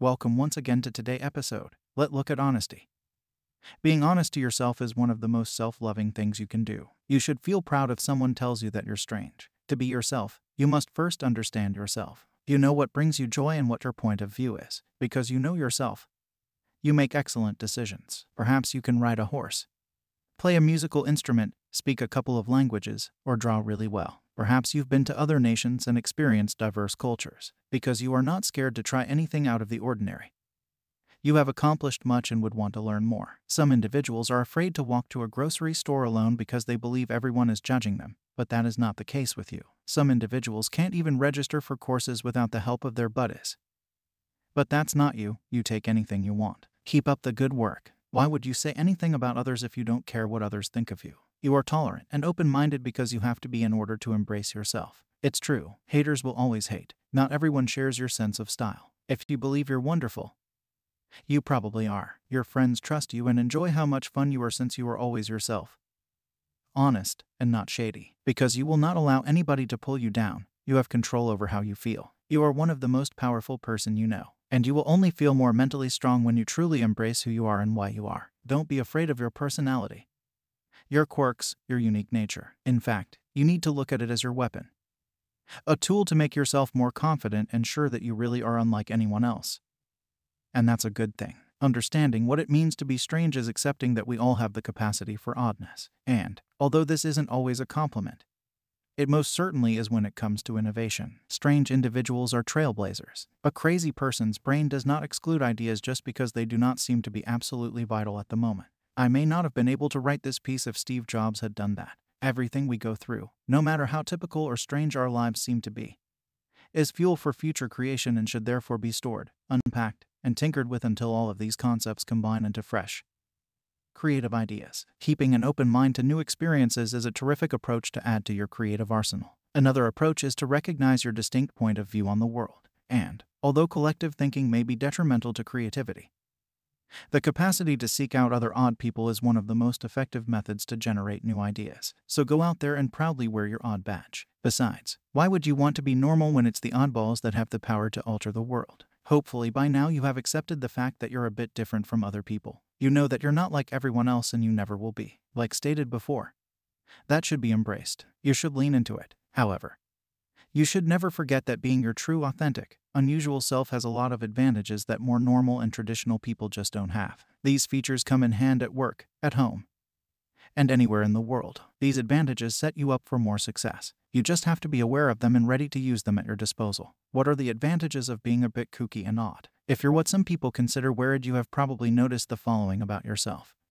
Welcome once again to today's episode. Let's look at honesty. Being honest to yourself is one of the most self-loving things you can do. You should feel proud if someone tells you that you're strange. To be yourself, you must first understand yourself. You know what brings you joy and what your point of view is. Because you know yourself, you make excellent decisions. Perhaps you can ride a horse, play a musical instrument, speak a couple of languages, or draw really well. Perhaps you've been to other nations and experienced diverse cultures, because you are not scared to try anything out of the ordinary. You have accomplished much and would want to learn more. Some individuals are afraid to walk to a grocery store alone because they believe everyone is judging them, but that is not the case with you. Some individuals can't even register for courses without the help of their buddies. But that's not you. You take anything you want. Keep up the good work. Why would you say anything about others if you don't care what others think of you? You are tolerant and open-minded because you have to be in order to embrace yourself. It's true, haters will always hate. Not everyone shares your sense of style. If you believe you're wonderful, you probably are. Your friends trust you and enjoy how much fun you are since you are always yourself. Honest and not shady. Because you will not allow anybody to pull you down, you have control over how you feel. You are one of the most powerful person you know. And you will only feel more mentally strong when you truly embrace who you are and why you are. Don't be afraid of your personality, your quirks, your unique nature. In fact, you need to look at it as your weapon, a tool to make yourself more confident and sure that you really are unlike anyone else. And that's a good thing. Understanding what it means to be strange is accepting that we all have the capacity for oddness. And, although this isn't always a compliment, it most certainly is when it comes to innovation. Strange individuals are trailblazers. A crazy person's brain does not exclude ideas just because they do not seem to be absolutely vital at the moment. I may not have been able to write this piece if Steve Jobs had done that. Everything we go through, no matter how typical or strange our lives seem to be, is fuel for future creation and should therefore be stored, unpacked, and tinkered with until all of these concepts combine into fresh, creative ideas. Keeping an open mind to new experiences is a terrific approach to add to your creative arsenal. Another approach is to recognize your distinct point of view on the world. And, although collective thinking may be detrimental to creativity, the capacity to seek out other odd people is one of the most effective methods to generate new ideas. So go out there and proudly wear your odd badge. Besides, why would you want to be normal when it's the oddballs that have the power to alter the world? Hopefully by now you have accepted the fact that you're a bit different from other people. You know that you're not like everyone else and you never will be. Like stated before, that should be embraced. You should lean into it. However, you should never forget that being your true, authentic, unusual self has a lot of advantages that more normal and traditional people just don't have. These features come in hand at work, at home, and anywhere in the world. These advantages set you up for more success. You just have to be aware of them and ready to use them at your disposal. What are the advantages of being a bit kooky and odd? If you're what some people consider weird, you have probably noticed the following about yourself.